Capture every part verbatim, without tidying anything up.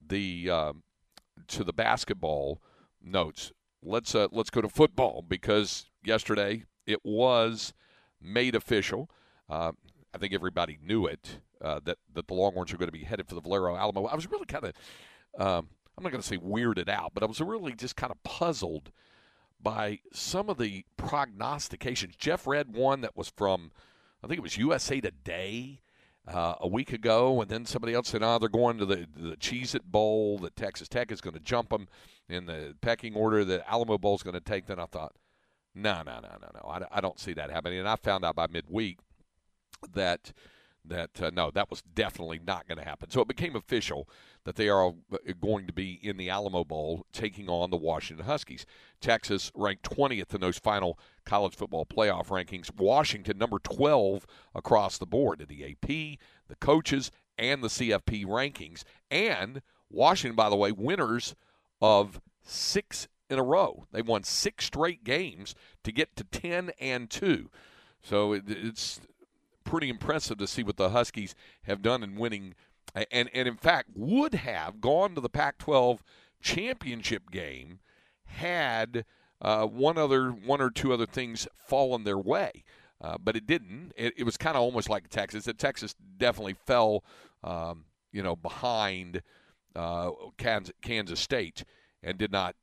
the uh, to the basketball notes, let's uh, let's go to football, because yesterday it was made official. Uh, I think everybody knew it uh, that that the Longhorns are going to be headed for the Valero Alamo. I was really kind of um, I'm not going to say weirded out, but I was really just kind of puzzled by some of the prognostications. Jeff read one that was from, I think it was U S A Today uh, a week ago, and then somebody else said, oh, they're going to the, the Cheez-It Bowl, that Texas Tech is going to jump them in the pecking order, the Alamo Bowl is going to take them. I thought, no, no, no, no, no, I, I don't see that happening. And I found out by midweek that, that uh, no, that was definitely not going to happen. So it became official that they are going to be in the Alamo Bowl taking on the Washington Huskies. Texas ranked twentieth in those final college football playoff rankings. Washington number twelve across the board in the A P, the coaches, and the C F P rankings. And Washington, by the way, winners of six in a row. They won six straight games to get to ten and two. So it, it's pretty impressive to see what the Huskies have done in winning. And, and in fact, would have gone to the Pac twelve championship game had uh, one other, one or two other things fallen their way. Uh, but it didn't. It, it was kind of almost like Texas. That Texas definitely fell, um, you know, behind uh, Kansas, Kansas State and did not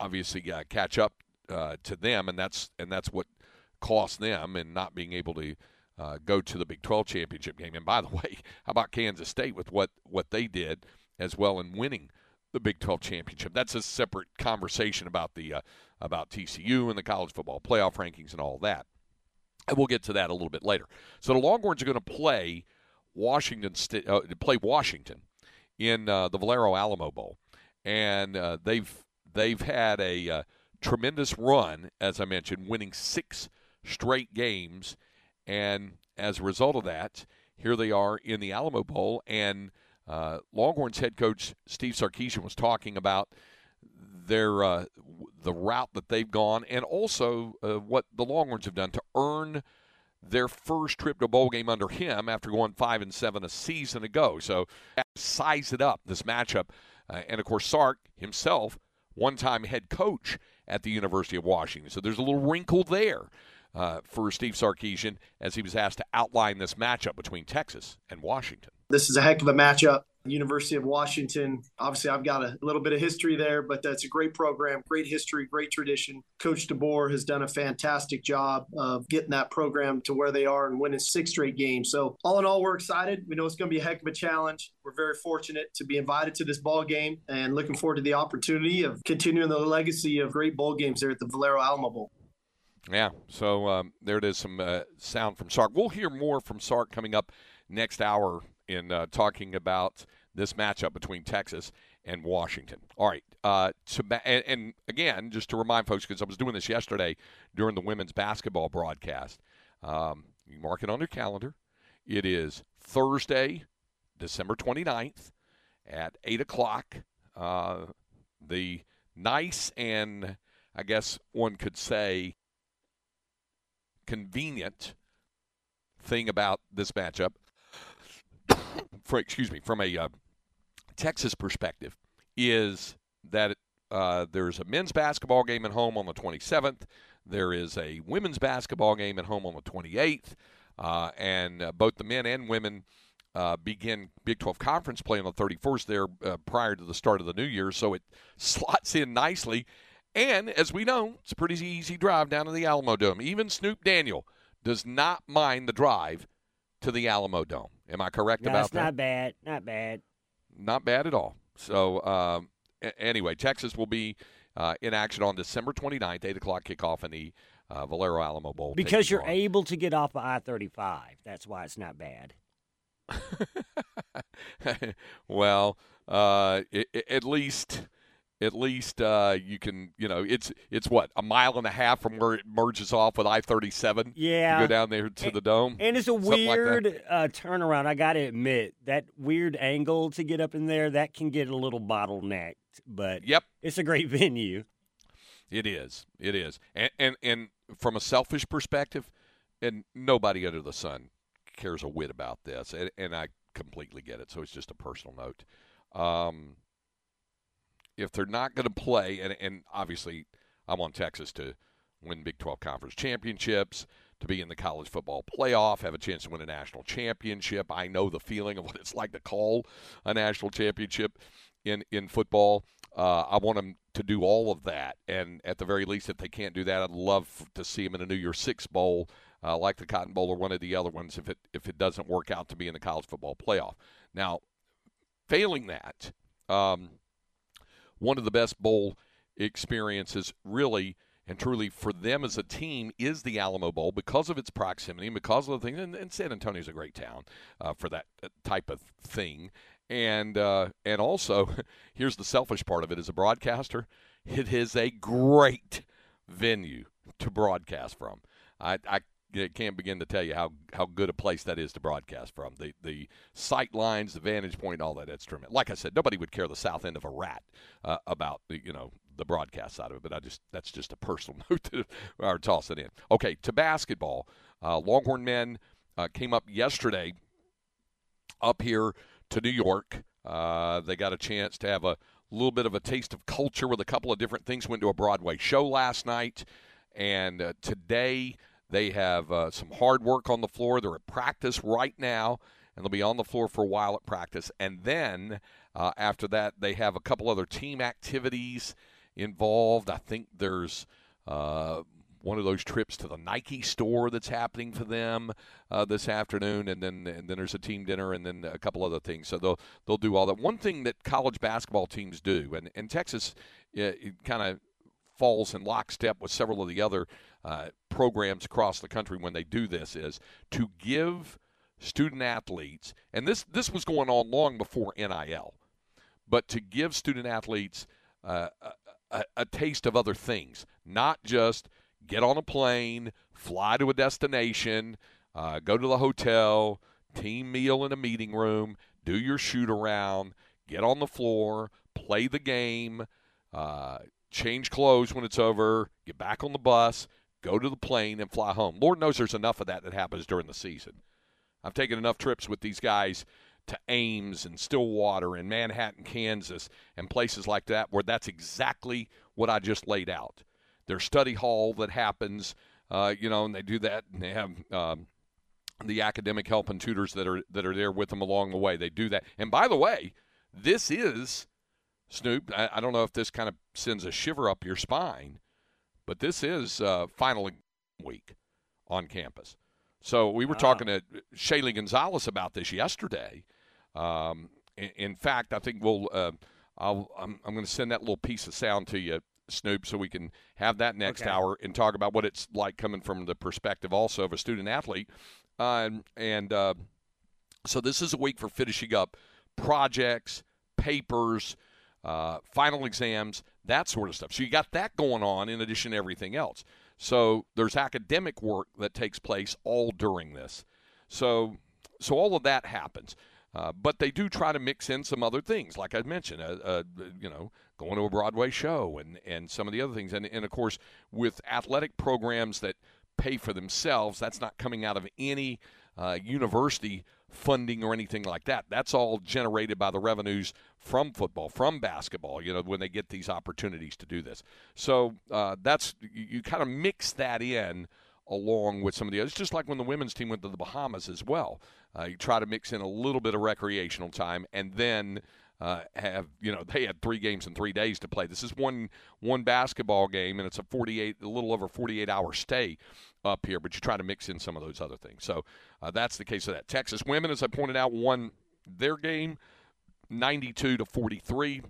obviously uh, catch up uh, to them. And that's and that's what cost them in not being able to Uh, go to the Big twelve championship game. And by the way, how about Kansas State with what, what they did as well in winning the Big twelve championship? That's a separate conversation about the uh, about T C U and the college football playoff rankings and all that. And we'll get to that a little bit later. So the Longhorns are going to play Washington St- uh, play Washington in uh, the Valero Alamo Bowl, and uh, they've they've had a uh, tremendous run, as I mentioned, winning six straight games. And as a result of that, here they are in the Alamo Bowl. And uh, Longhorns head coach Steve Sarkisian was talking about their uh, the route that they've gone, and also uh, what the Longhorns have done to earn their first trip to a bowl game under him after going five and seven a season ago. So size it up, this matchup. Uh, and, of course, Sark himself, one-time head coach at the University of Washington. So there's a little wrinkle there. Uh, for Steve Sarkisian, as he was asked to outline this matchup between Texas and Washington. This is a heck of a matchup. University of Washington, obviously I've got a little bit of history there, but that's a great program, great history, great tradition. Coach DeBoer has done a fantastic job of getting that program to where they are and winning six straight games. So all in all, we're excited. We know it's going to be a heck of a challenge. We're very fortunate to be invited to this ball game and looking forward to the opportunity of continuing the legacy of great bowl games there at the Valero Alamo Bowl. Yeah, so um, there it is, some uh, sound from Sark. We'll hear more from Sark coming up next hour in uh, talking about this matchup between Texas and Washington. All right, uh, to ba- and, and again, just to remind folks, because I was doing this yesterday during the women's basketball broadcast, um, you mark it on your calendar. It is Thursday, December twenty-ninth at eight o'clock. Uh, the nice and, I guess one could say, convenient thing about this matchup, for, excuse me, from a uh, Texas perspective, is that uh, there's a men's basketball game at home on the twenty-seventh. There is a women's basketball game at home on the twenty-eighth. Uh, and uh, both the men and women uh, begin Big twelve conference play on the thirty-first there uh, prior to the start of the new year. So it slots in nicely. And, as we know, it's a pretty easy drive down to the Alamo Dome. Even Snoop Daniel does not mind the drive to the Alamo Dome. Am I correct no, about it's that? Not bad. Not bad. Not bad at all. So, um, a- anyway, Texas will be uh, in action on December twenty-ninth, eight o'clock kickoff in the uh, Valero Alamo Bowl. Because you're on. Able to get off of I thirty-five. That's why it's not bad. Well, uh, it, it, at least at least uh, you can, you know, it's it's what, a mile and a half from where it merges off with I thirty-seven. Yeah, you go down there to and, the dome, and it's a weird like uh, turnaround. I got to admit, that weird angle to get up in there, that can get a little bottlenecked. But yep, it's a great venue. It is. It is. And and, and from a selfish perspective, and nobody under the sun cares a whit about this, and, and I completely get it. So it's just a personal note. Um, if they're not going to play, and, and obviously I want Texas to win Big twelve Conference championships, to be in the college football playoff, have a chance to win a national championship. I know the feeling of what it's like to call a national championship in, in football. Uh, I want them to do all of that. And at the very least, if they can't do that, I'd love to see them in a New Year's Six Bowl, uh, like the Cotton Bowl or one of the other ones, if it if it doesn't work out to be in the college football playoff. Now, failing that, um, one of the best bowl experiences really and truly for them as a team is the Alamo Bowl, because of its proximity, because of the things. And, and San Antonio's a great town uh, for that type of thing. And uh, and also, here's the selfish part of it. As a broadcaster, it is a great venue to broadcast from. I, I can't begin to tell you how, how good a place that is to broadcast from. The the sight lines, the vantage point, all that, that's tremendous. Like I said, nobody would care the south end of a rat uh, about the, you know, the broadcast side of it. But I just that's just a personal note to or toss it in. Okay, to basketball. Uh, Longhorn men uh, came up yesterday up here to New York. Uh, they got a chance to have a little bit of a taste of culture with a couple of different things. Went to a Broadway show last night, and uh, today they have uh, some hard work on the floor. They're at practice right now, and they'll be on the floor for a while at practice. And then uh, after that, they have a couple other team activities involved. I think there's uh, one of those trips to the Nike store that's happening for them uh, this afternoon, and then and then there's a team dinner, and then a couple other things. So they'll they'll do all that. One thing that college basketball teams do, and and Texas uh, kind of falls in lockstep with several of the other uh, programs across the country when they do this, is to give student athletes, and this this was going on long before N I L, but to give student athletes uh, a, a taste of other things, not just get on a plane, fly to a destination, uh, go to the hotel, team meal in a meeting room, do your shoot-around, get on the floor, play the game, uh, change clothes when it's over, get back on the bus, go to the plane, and fly home. Lord knows there's enough of that that happens during the season. I've taken enough trips with these guys to Ames and Stillwater and Manhattan, Kansas, and places like that where that's exactly what I just laid out. Their study hall that happens, uh, you know, and they do that, and they have um, the academic help and tutors that are that are there with them along the way. They do that. And by the way, this is, Snoop, I, I don't know if this kind of sends a shiver up your spine, but this is uh, final week on campus. So we were wow. talking to Shayley Gonzalez about this yesterday. Um, in, in fact, I think we'll uh, I'll, I'm, I'm going to send that little piece of sound to you, Snoop, so we can have that next okay. hour and talk about what it's like coming from the perspective also of a student athlete. Uh, and and uh, so this is a week for finishing up projects, papers, uh, final exams, that sort of stuff. So you got that going on in addition to everything else. So there's academic work that takes place all during this. So, so all of that happens. Uh, but they do try to mix in some other things, like I mentioned, uh, uh, you know, going to a Broadway show and, and some of the other things. And, and, of course, with athletic programs that pay for themselves, that's not coming out of any uh, university funding or anything like that. That's all generated by the revenues from football, from basketball, you know, when they get these opportunities to do this. So uh, that's you, you kind of mix that in along with some of the others, just like when the women's team went to the Bahamas as well. Uh, you try to mix in a little bit of recreational time, and then uh, have, you know, they had three games in three days to play. This is one one basketball game, and it's a forty-eight, a little over forty-eight hour stay up here, but you try to mix in some of those other things. So uh, that's the case of that. Texas women, as I pointed out, won their game ninety-two to forty-three,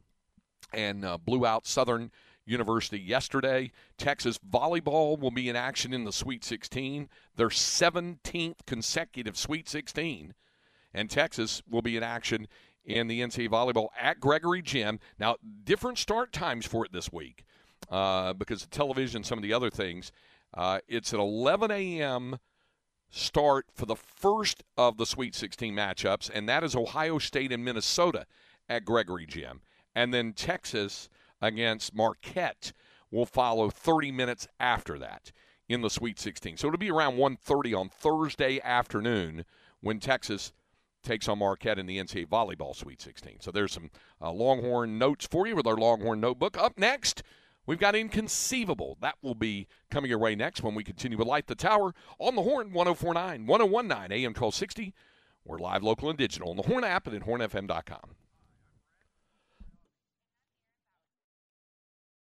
and uh, blew out Southern University yesterday. Texas volleyball will be in action in the Sweet sixteen, their seventeenth consecutive Sweet sixteen, and Texas will be in action in the N C A A volleyball at Gregory Gym. Now, different start times for it this week uh, because of television, some of the other things. Uh, it's at eleven a.m. start for the first of the Sweet sixteen matchups, and that is Ohio State and Minnesota at Gregory Gym. And then Texas against Marquette will follow thirty minutes after that in the Sweet sixteen. So it'll be around one thirty on Thursday afternoon when Texas takes on Marquette in the N C A A volleyball Sweet sixteen. So there's some uh, Longhorn notes for you with our Longhorn Notebook. Up next, we've got Inconceivable. That will be coming your way next when we continue with Light the Tower on the Horn, one oh four point nine, one oh one point nine, A M twelve sixty. We're live, local, and digital on the Horn app and at horn f m dot com.